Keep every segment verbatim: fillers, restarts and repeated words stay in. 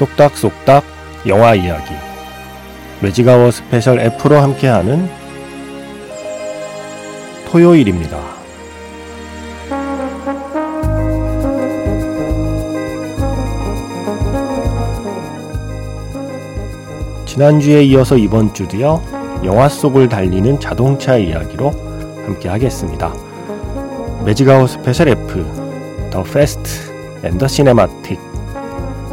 쏙닥쏙닥 영화 이야기 매직아워 스페셜 F로 함께하는 토요일입니다. 지난주에 이어서 이번 주도요, 영화 속을 달리는 자동차 이야기로 함께하겠습니다. 매직아워 스페셜 F, The Fast and the Cinematic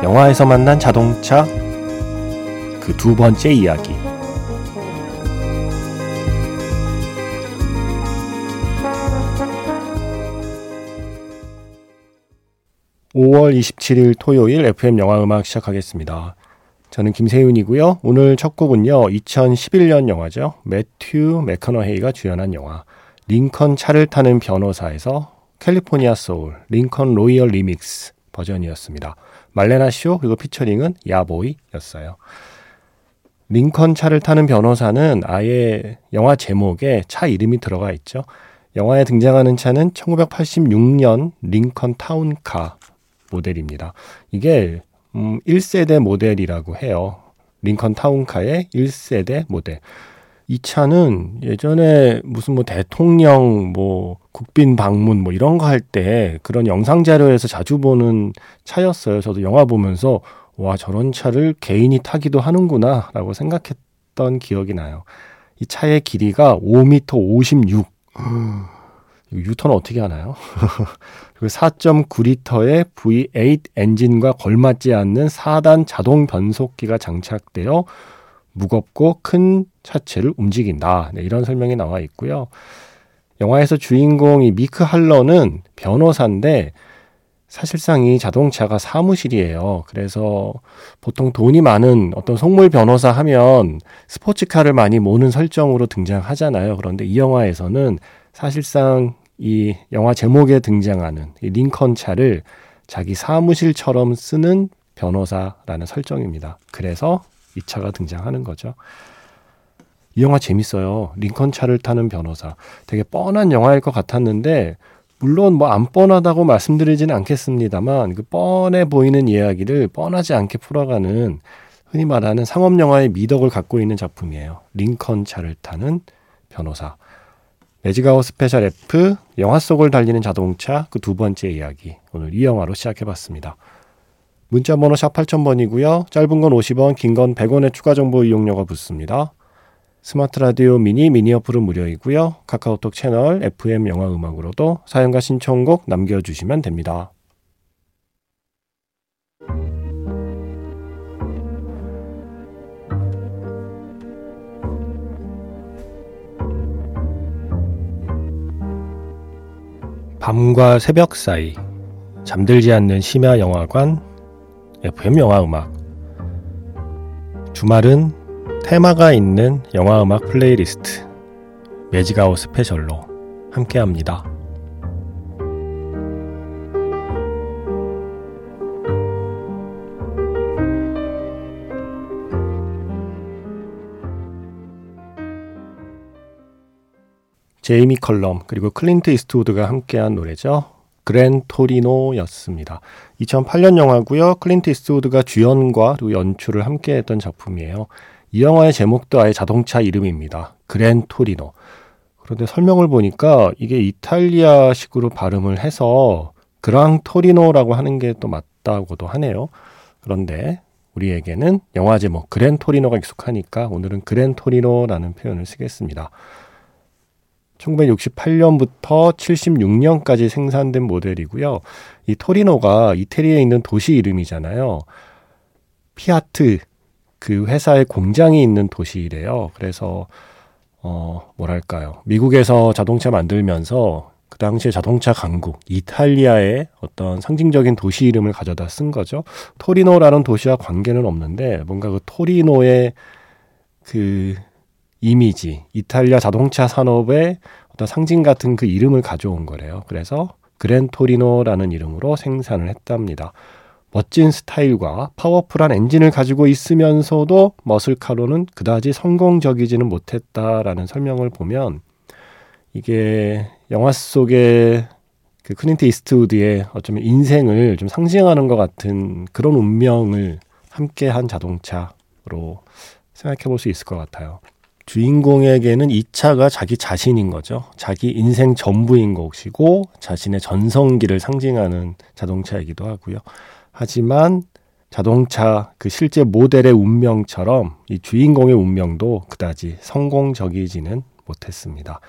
영화에서 만난 자동차 그 두 번째 이야기. 오월 이십칠일 토요일 에프엠 영화음악 시작하겠습니다. 저는 김세윤이고요. 오늘 첫 곡은요. 이천십일년 영화죠. 매튜 맥커너헤이가 주연한 영화 링컨 차를 타는 변호사에서 캘리포니아 소울 링컨 로이얼 리믹스 버전이었습니다. 말레나쇼 그리고 피처링은 야보이였어요. 링컨 차를 타는 변호사는 아예 영화 제목에 차 이름이 들어가 있죠. 영화에 등장하는 차는 천구백팔십육년 링컨 타운카 모델입니다. 이게 음, 일세대 모델이라고 해요. 링컨 타운카의 일세대 모델. 이 차는 예전에 무슨 뭐 대통령 뭐 국빈 방문 뭐 이런 거 할 때 그런 영상 자료에서 자주 보는 차였어요. 저도 영화 보면서 와 저런 차를 개인이 타기도 하는구나 라고 생각했던 기억이 나요. 이 차의 길이가 오 미터 오십육. 유턴 어떻게 하나요? 그리고 사 점 구 리터의 브이 에이트 엔진과 걸맞지 않는 사단 자동 변속기가 장착되어 무겁고 큰 차체를 움직인다. 네, 이런 설명이 나와 있고요. 영화에서 주인공이 미크 할러는 변호사인데 사실상 이 자동차가 사무실이에요. 그래서 보통 돈이 많은 어떤 속물 변호사 하면 스포츠카를 많이 모는 설정으로 등장하잖아요. 그런데 이 영화에서는 사실상 이 영화 제목에 등장하는 이 링컨 차를 자기 사무실처럼 쓰는 변호사라는 설정입니다. 그래서 이 차가 등장하는 거죠. 이 영화 재밌어요. 링컨 차를 타는 변호사. 되게 뻔한 영화일 것 같았는데 물론 뭐 안 뻔하다고 말씀드리지는 않겠습니다만 그 뻔해 보이는 이야기를 뻔하지 않게 풀어가는 흔히 말하는 상업 영화의 미덕을 갖고 있는 작품이에요. 링컨 차를 타는 변호사. 매직아워 스페셜 F 영화 속을 달리는 자동차 그 두 번째 이야기. 오늘 이 영화로 시작해봤습니다. 문자번호 샵 팔천 번이고요. 짧은 건 오십 원, 긴 건 백 원의 추가 정보 이용료가 붙습니다. 스마트 라디오 미니, 미니 어플은 무료이고요. 카카오톡 채널 에프엠 영화음악으로도 사연과 신청곡 남겨주시면 됩니다. 밤과 새벽 사이 잠들지 않는 심야 영화관 에프엠 영화음악 주말은 테마가 있는 영화음악 플레이리스트 매직아워 스페셜로 함께합니다. 제이미 컬럼 그리고 클린트 이스트우드가 함께한 노래죠. 그랜토리노였습니다. 이천팔년 영화고요. 클린트 이스트우드가 주연과 그리고 연출을 함께했던 작품이에요. 이 영화의 제목도 아예 자동차 이름입니다. 그랜토리노. 그런데 설명을 보니까 이게 이탈리아식으로 발음을 해서 그랑토리노라고 하는 게 또 맞다고도 하네요. 그런데 우리에게는 영화 제목 그랜토리노가 익숙하니까 오늘은 그랜토리노라는 표현을 쓰겠습니다. 천구백육십팔년부터 칠십육년까지 생산된 모델이고요. 이 토리노가 이태리에 있는 도시 이름이잖아요. 피아트 그 회사의 공장이 있는 도시이래요. 그래서 어, 뭐랄까요. 미국에서 자동차 만들면서 그 당시에 자동차 강국 이탈리아의 어떤 상징적인 도시 이름을 가져다 쓴 거죠. 토리노라는 도시와 관계는 없는데 뭔가 그 토리노의 그 이미지, 이탈리아 자동차 산업의 어떤 상징 같은 그 이름을 가져온 거래요. 그래서 그랜토리노라는 이름으로 생산을 했답니다. 멋진 스타일과 파워풀한 엔진을 가지고 있으면서도 머슬카로는 그다지 성공적이지는 못했다라는 설명을 보면 이게 영화 속의 그 클린트 이스트우드의 어쩌면 인생을 좀 상징하는 것 같은 그런 운명을 함께한 자동차로 생각해 볼 수 있을 것 같아요. 주인공에게는 이 차가 자기 자신인 거죠. 자기 인생 전부인 것이고 자신의 전성기를 상징하는 자동차이기도 하고요. 하지만 자동차 그 실제 모델의 운명처럼 이 주인공의 운명도 그다지 성공적이지는 못했습니다.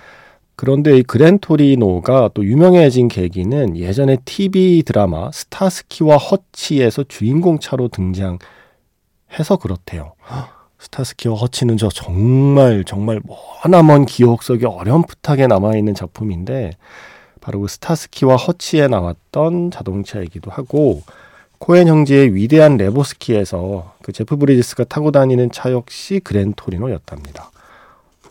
그런데 이 그랜토리노가 또 유명해진 계기는 예전에 티비 드라마 스타스키와 허치에서 주인공 차로 등장해서 그렇대요. 스타스키와 허치는 저 정말 정말 머나먼 기억 속에 어렴풋하게 남아있는 작품인데 바로 그 스타스키와 허치에 나왔던 자동차이기도 하고 코엔 형제의 위대한 레보스키에서 그 제프 브리지스가 타고 다니는 차 역시 그랜토리노였답니다.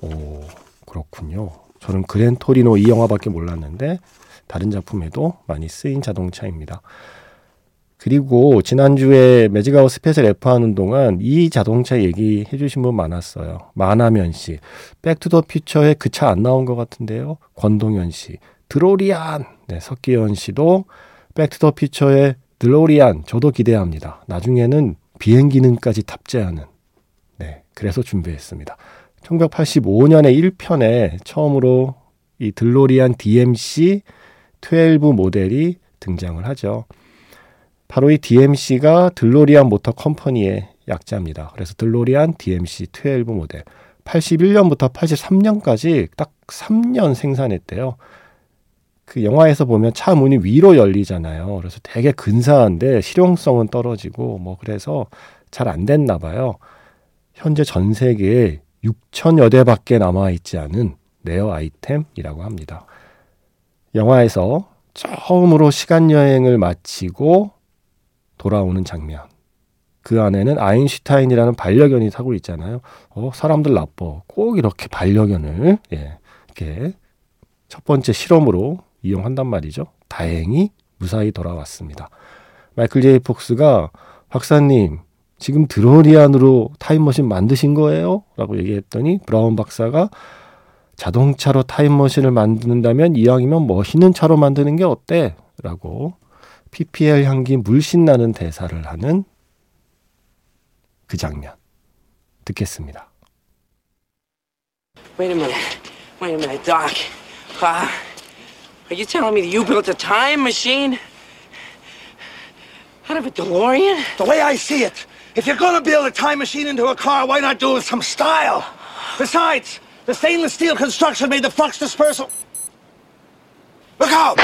오, 그렇군요. 저는 그랜토리노 이 영화밖에 몰랐는데 다른 작품에도 많이 쓰인 자동차입니다. 그리고 지난주에 매직아워 스페셜 F하는 동안 이 자동차 얘기해 주신 분 많았어요. 만하면 씨, 백투더퓨처에 그 차 안 나온 것 같은데요. 권동현 씨, 드로리안, 네, 석기현 씨도 백투더퓨처에 드로리안 저도 기대합니다. 나중에는 비행기능까지 탑재하는, 네, 그래서 준비했습니다. 천구백팔십오년에 일 편에 처음으로 이 들로리안 디엠씨 십이 모델이 등장을 하죠. 바로 이 디엠씨가 들로리안 모터 컴퍼니의 약자입니다. 그래서 들로리안 디엠씨 십이 모델. 팔십일년부터 팔십삼년까지 딱 삼년 생산했대요. 그 영화에서 보면 차 문이 위로 열리잖아요. 그래서 되게 근사한데 실용성은 떨어지고 뭐 그래서 잘 안 됐나 봐요. 현재 전 세계에 육천여 대밖에 남아있지 않은 레어 아이템이라고 합니다. 영화에서 처음으로 시간여행을 마치고 돌아오는 장면. 그 안에는 아인슈타인이라는 반려견이 타고 있잖아요. 어, 사람들 나빠. 꼭 이렇게 반려견을, 예, 이렇게 첫 번째 실험으로 이용한단 말이죠. 다행히 무사히 돌아왔습니다. 마이클 제이 폭스가 박사님, 지금 드로리안으로 타임머신 만드신 거예요? 라고 얘기했더니 브라운 박사가 자동차로 타임머신을 만든다면 이왕이면 멋있는 차로 만드는 게 어때? 라고 피피엘 향기 물씬 나는 대사를 하는 그 장면 듣겠습니다. Wait a minute. Wait a minute, Doc. Uh, are you telling me that you built a time machine? Out of a DeLorean? The way I see it. If you're going to build a time machine into a car, why not do it with some style? Besides, the stainless steel construction made the flux dispersal. Look out!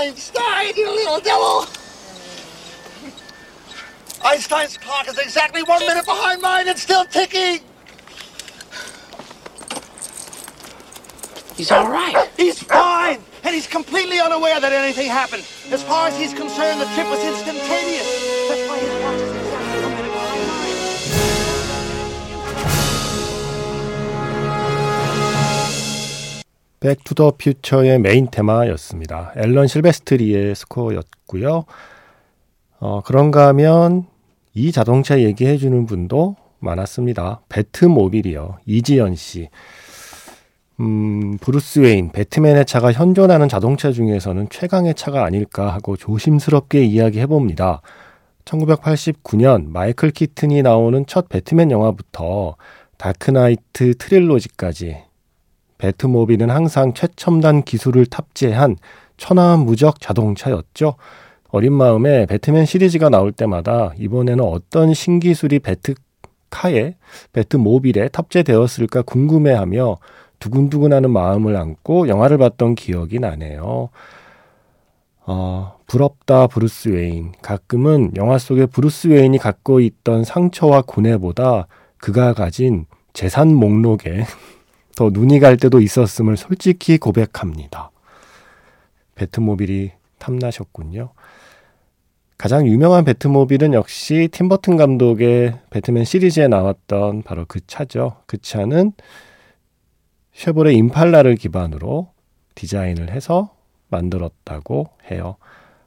Einstein, you little devil! Einstein's clock is exactly one minute behind mine and still ticking! He's all right. He's fine! And he's completely unaware that anything happened. As far as he's concerned, the trip was instantaneous. That's why his clock is exactly one minute behind mine. Back to the Future의 메인 테마였습니다. 앨런 실베스트리의 스코어였고요. 어, 그런가 하면 이 자동차 얘기해 주는 분도 많았습니다. 배트모빌이요. 이지연 씨. 음, 브루스 웨인, 배트맨의 차가 현존하는 자동차 중에서는 최강의 차가 아닐까 하고 조심스럽게 이야기해 봅니다. 천구백팔십구년 마이클 키튼이 나오는 첫 배트맨 영화부터 다크나이트 트릴로지까지 배트모빌은 항상 최첨단 기술을 탑재한 천하무적 자동차였죠. 어린 마음에 배트맨 시리즈가 나올 때마다 이번에는 어떤 신기술이 배트카에, 배트모빌에 탑재되었을까 궁금해하며 두근두근하는 마음을 안고 영화를 봤던 기억이 나네요. 어, 부럽다 브루스 웨인. 가끔은 영화 속에 브루스 웨인이 갖고 있던 상처와 고뇌보다 그가 가진 재산 목록에 더 눈이 갈 때도 있었음을 솔직히 고백합니다. 배트모빌이 탐나셨군요. 가장 유명한 배트모빌은 역시 팀 버튼 감독의 배트맨 시리즈에 나왔던 바로 그 차죠. 그 차는 쉐보레 임팔라를 기반으로 디자인을 해서 만들었다고 해요.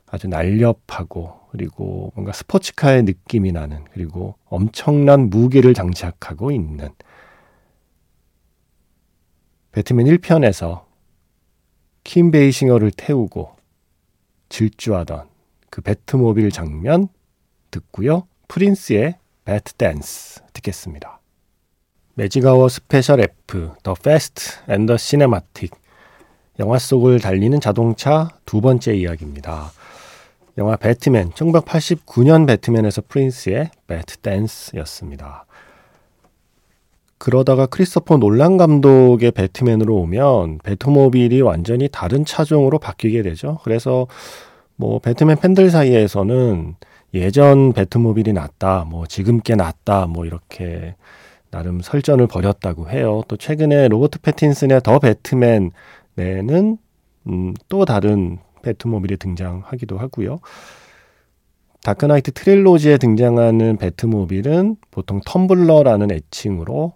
아주 날렵하고 그리고 뭔가 스포츠카의 느낌이 나는, 그리고 엄청난 무기를 장착하고 있는. 배트맨 일 편에서 킴 베이싱어를 태우고 질주하던 그 배트모빌 장면 듣고요. 프린스의 배트댄스 듣겠습니다. 매직아워 스페셜 F, 더 패스트 앤 더 시네마틱. 영화 속을 달리는 자동차 두 번째 이야기입니다. 영화 배트맨, 천구백팔십구 년 배트맨에서 프린스의 배트댄스였습니다. 그러다가 크리스토퍼 놀란 감독의 배트맨으로 오면 배트모빌이 완전히 다른 차종으로 바뀌게 되죠. 그래서 뭐 배트맨 팬들 사이에서는 예전 배트모빌이 낫다, 뭐 지금 게 낫다, 뭐 이렇게 나름 설전을 벌였다고 해요. 또 최근에 로버트 패틴슨의 더 배트맨 내는 음, 또 다른 배트모빌이 등장하기도 하고요. 다크나이트 트릴로지에 등장하는 배트모빌은 보통 텀블러라는 애칭으로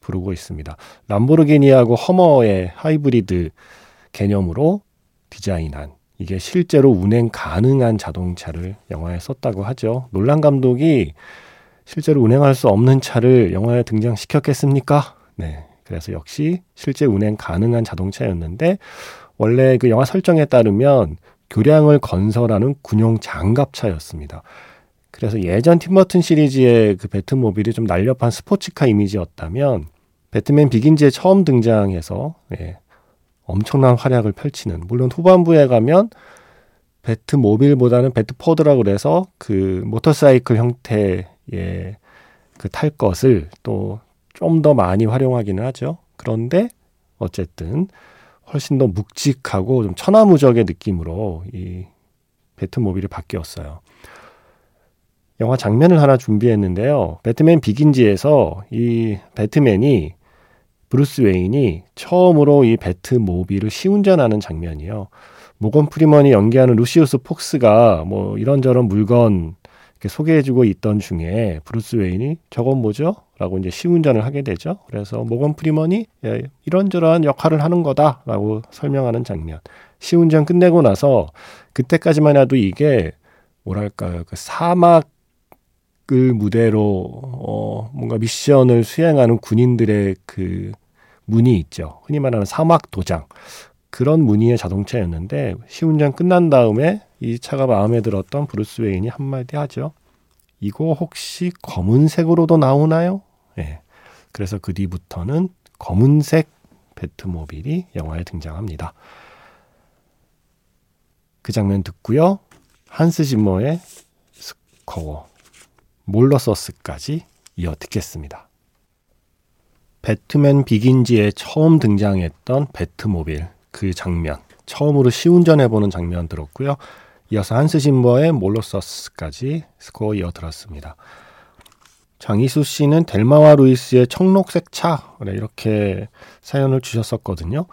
부르고 있습니다. 람보르기니하고 허머의 하이브리드 개념으로 디자인한, 이게 실제로 운행 가능한 자동차를 영화에 썼다고 하죠. 놀란 감독이 실제로 운행할 수 없는 차를 영화에 등장시켰겠습니까? 네, 그래서 역시 실제 운행 가능한 자동차였는데, 원래 그 영화 설정에 따르면 교량을 건설하는 군용 장갑차였습니다. 그래서 예전 팀 버튼 시리즈의 그 배트모빌이 좀 날렵한 스포츠카 이미지였다면 배트맨 비긴즈에 처음 등장해서 예, 엄청난 활약을 펼치는, 물론 후반부에 가면 배트모빌보다는 배트포드라고 그래서 그 모터사이클 형태의 그 탈 것을 또 좀 더 많이 활용하기는 하죠. 그런데 어쨌든 훨씬 더 묵직하고 좀 천하무적의 느낌으로 이 배트모빌이 바뀌었어요. 영화 장면을 하나 준비했는데요. 배트맨 비긴즈에서 이 배트맨이, 브루스 웨인이 처음으로 이 배트모빌을 시운전하는 장면이요. 모건 프리먼이 연기하는 루시우스 폭스가 뭐 이런저런 물건 이렇게 소개해주고 있던 중에 브루스 웨인이 저건 뭐죠? 라고 이제 시운전을 하게 되죠. 그래서 모건 프리먼이 이런저런 역할을 하는 거다라고 설명하는 장면. 시운전 끝내고 나서 그때까지만 해도 이게 뭐랄까요, 그 사막을 무대로 어 뭔가 미션을 수행하는 군인들의 그 무늬 있죠. 흔히 말하는 사막 도장, 그런 무늬의 자동차였는데 시운전 끝난 다음에 이 차가 마음에 들었던 브루스 웨인이 한마디 하죠. 이거 혹시 검은색으로도 나오나요? 예. 그래서 그 뒤부터는 검은색 배트모빌이 영화에 등장합니다. 그 장면 듣고요. 한스 짐머의 스코어, 몰러서스까지 이어 듣겠습니다. 배트맨 비긴즈에 처음 등장했던 배트모빌, 그 장면, 처음으로 시운전해보는 장면 들었고요. 이어서 한스 짐머의 몰러서스까지 스코어 이어 들었습니다. 장희수 씨는 델마와 루이스의 청록색 차, 이렇게 사연을 주셨었거든요.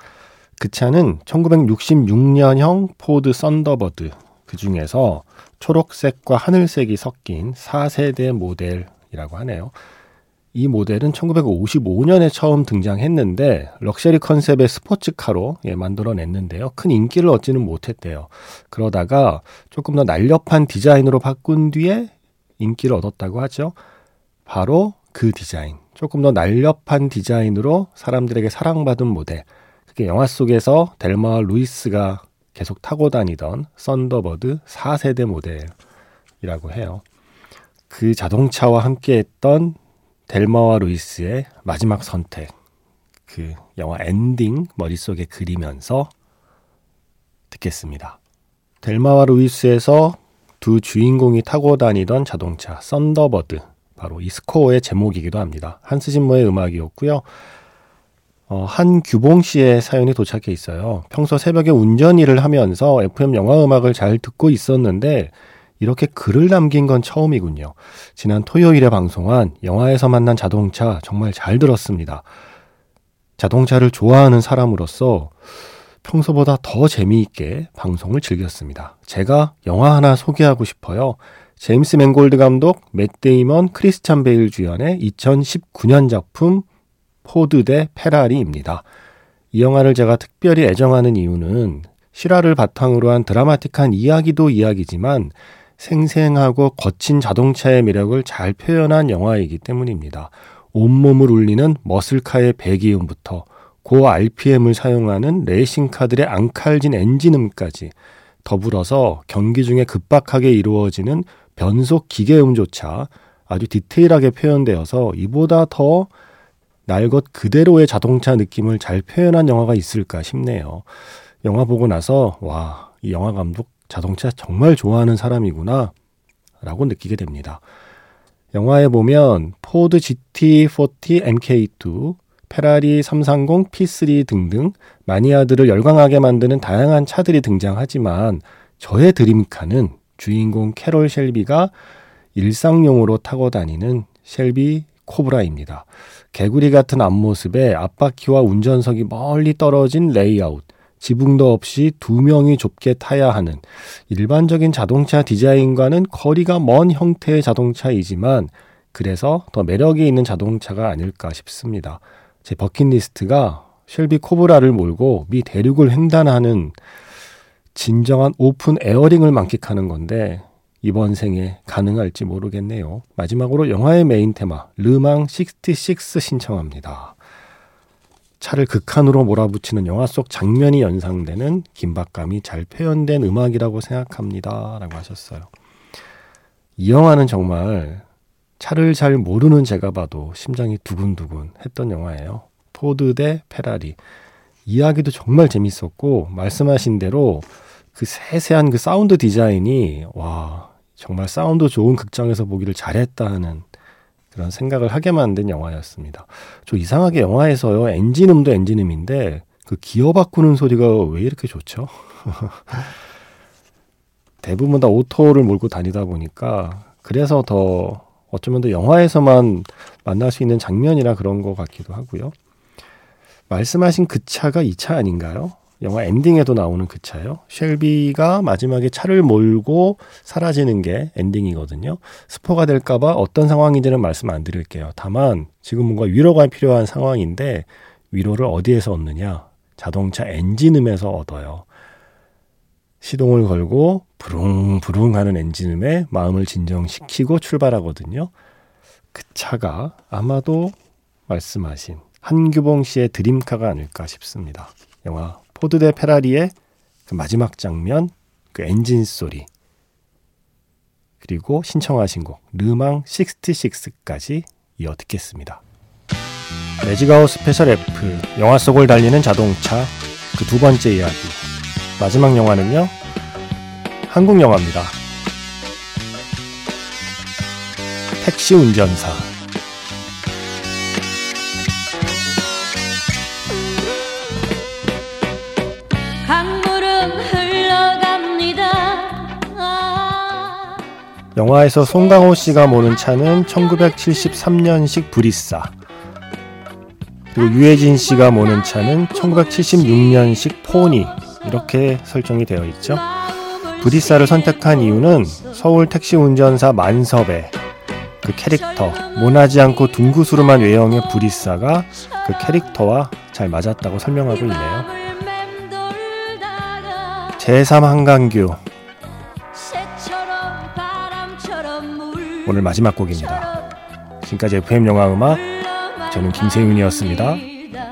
그 차는 천구백육십육 년형 포드 썬더버드, 그 중에서 초록색과 하늘색이 섞인 사 세대 모델이라고 하네요. 이 모델은 천구백오십오 년에 처음 등장했는데 럭셔리 컨셉의 스포츠카로 예, 만들어냈는데요. 큰 인기를 얻지는 못했대요. 그러다가 조금 더 날렵한 디자인으로 바꾼 뒤에 인기를 얻었다고 하죠. 바로 그 디자인, 조금 더 날렵한 디자인으로 사람들에게 사랑받은 모델. 그게 영화 속에서 델마와 루이스가 계속 타고 다니던 썬더버드 사 세대 모델이라고 해요. 그 자동차와 함께했던 델마와 루이스의 마지막 선택, 그 영화 엔딩 머릿속에 그리면서 듣겠습니다. 델마와 루이스에서 두 주인공이 타고 다니던 자동차 썬더버드, 바로 이 스코어의 제목이기도 합니다. 한스 짐머의 음악이었고요. 어, 한규봉 씨의 사연이 도착해 있어요. 평소 새벽에 운전 일을 하면서 에프엠 영화 음악을 잘 듣고 있었는데 이렇게 글을 남긴 건 처음이군요. 지난 토요일에 방송한 영화에서 만난 자동차 정말 잘 들었습니다. 자동차를 좋아하는 사람으로서 평소보다 더 재미있게 방송을 즐겼습니다. 제가 영화 하나 소개하고 싶어요. 제임스 맹골드 감독, 맷 데이먼, 크리스찬 베일 주연의 이천십구 년 작품 포드 대 페라리입니다. 이 영화를 제가 특별히 애정하는 이유는 실화를 바탕으로 한 드라마틱한 이야기도 이야기지만 생생하고 거친 자동차의 매력을 잘 표현한 영화이기 때문입니다. 온몸을 울리는 머슬카의 배기음부터 고 알피엠을 사용하는 레이싱카들의 앙칼진 엔진음까지 더불어서 경기 중에 급박하게 이루어지는 변속 기계음조차 아주 디테일하게 표현되어서 이보다 더 날 것 그대로의 자동차 느낌을 잘 표현한 영화가 있을까 싶네요. 영화 보고 나서 와, 이 영화 감독 자동차 정말 좋아하는 사람이구나 라고 느끼게 됩니다. 영화에 보면 포드 지티 사십 엠케이 투, 페라리 삼백삼십 피 쓰리 등등 마니아들을 열광하게 만드는 다양한 차들이 등장하지만 저의 드림카는 주인공 캐롤 셸비가 일상용으로 타고 다니는 셸비 코브라입니다. 개구리 같은 앞모습에 앞바퀴와 운전석이 멀리 떨어진 레이아웃, 지붕도 없이 두 명이 좁게 타야 하는 일반적인 자동차 디자인과는 거리가 먼 형태의 자동차이지만 그래서 더 매력이 있는 자동차가 아닐까 싶습니다. 제 버킷리스트가 쉘비 코브라를 몰고 미 대륙을 횡단하는 진정한 오픈 에어링을 만끽하는 건데 이번 생에 가능할지 모르겠네요. 마지막으로 영화의 메인 테마 르망 육십육 신청합니다. 차를 극한으로 몰아붙이는 영화 속 장면이 연상되는 긴박감이 잘 표현된 음악이라고 생각합니다. 라고 하셨어요. 이 영화는 정말 차를 잘 모르는 제가 봐도 심장이 두근두근 했던 영화예요. 포드 대 페라리. 이야기도 정말 재밌었고 말씀하신 대로 그 세세한 그 사운드 디자인이 와, 정말 사운드 좋은 극장에서 보기를 잘했다는 그런 생각을 하게 만든 영화였습니다. 저 이상하게 영화에서요, 엔진음도 엔진음인데 그 기어 바꾸는 소리가 왜 이렇게 좋죠? 대부분 다 오토를 몰고 다니다 보니까 그래서 더 어쩌면 더 영화에서만 만날 수 있는 장면이라 그런 것 같기도 하고요. 말씀하신 그 차가 이 차 아닌가요? 영화 엔딩에도 나오는 그 차요. 쉘비가 마지막에 차를 몰고 사라지는 게 엔딩이거든요. 스포가 될까봐 어떤 상황인지는 말씀 안 드릴게요. 다만 지금 뭔가 위로가 필요한 상황인데 위로를 어디에서 얻느냐? 자동차 엔진음에서 얻어요. 시동을 걸고 부릉부릉 하는 엔진음에 마음을 진정시키고 출발하거든요. 그 차가 아마도 말씀하신 한규봉 씨의 드림카가 아닐까 싶습니다. 영화 포드 대 페라리의 그 마지막 장면, 그 엔진 소리, 그리고 신청하신 곡 르망 육십육까지 이어 듣겠습니다. 매직아워 스페셜 F, 영화 속을 달리는 자동차, 그 두 번째 이야기. 마지막 영화는요, 한국 영화입니다. 택시 운전사. 영화에서 송강호 씨가 모는 차는 천구백칠십삼 년식 브리사, 그리고 유해진 씨가 모는 차는 천구백칠십육 년식 포니, 이렇게 설정이 되어 있죠. 브리사를 선택한 이유는 서울 택시 운전사 만섭의 그 캐릭터, 모나지 않고 둥그스름한 외형의 브리사가 그 캐릭터와 잘 맞았다고 설명하고 있네요. 제삼 한강교, 오늘 마지막 곡입니다. 지금까지 에프엠 영화음악, 저는 김세윤이었습니다.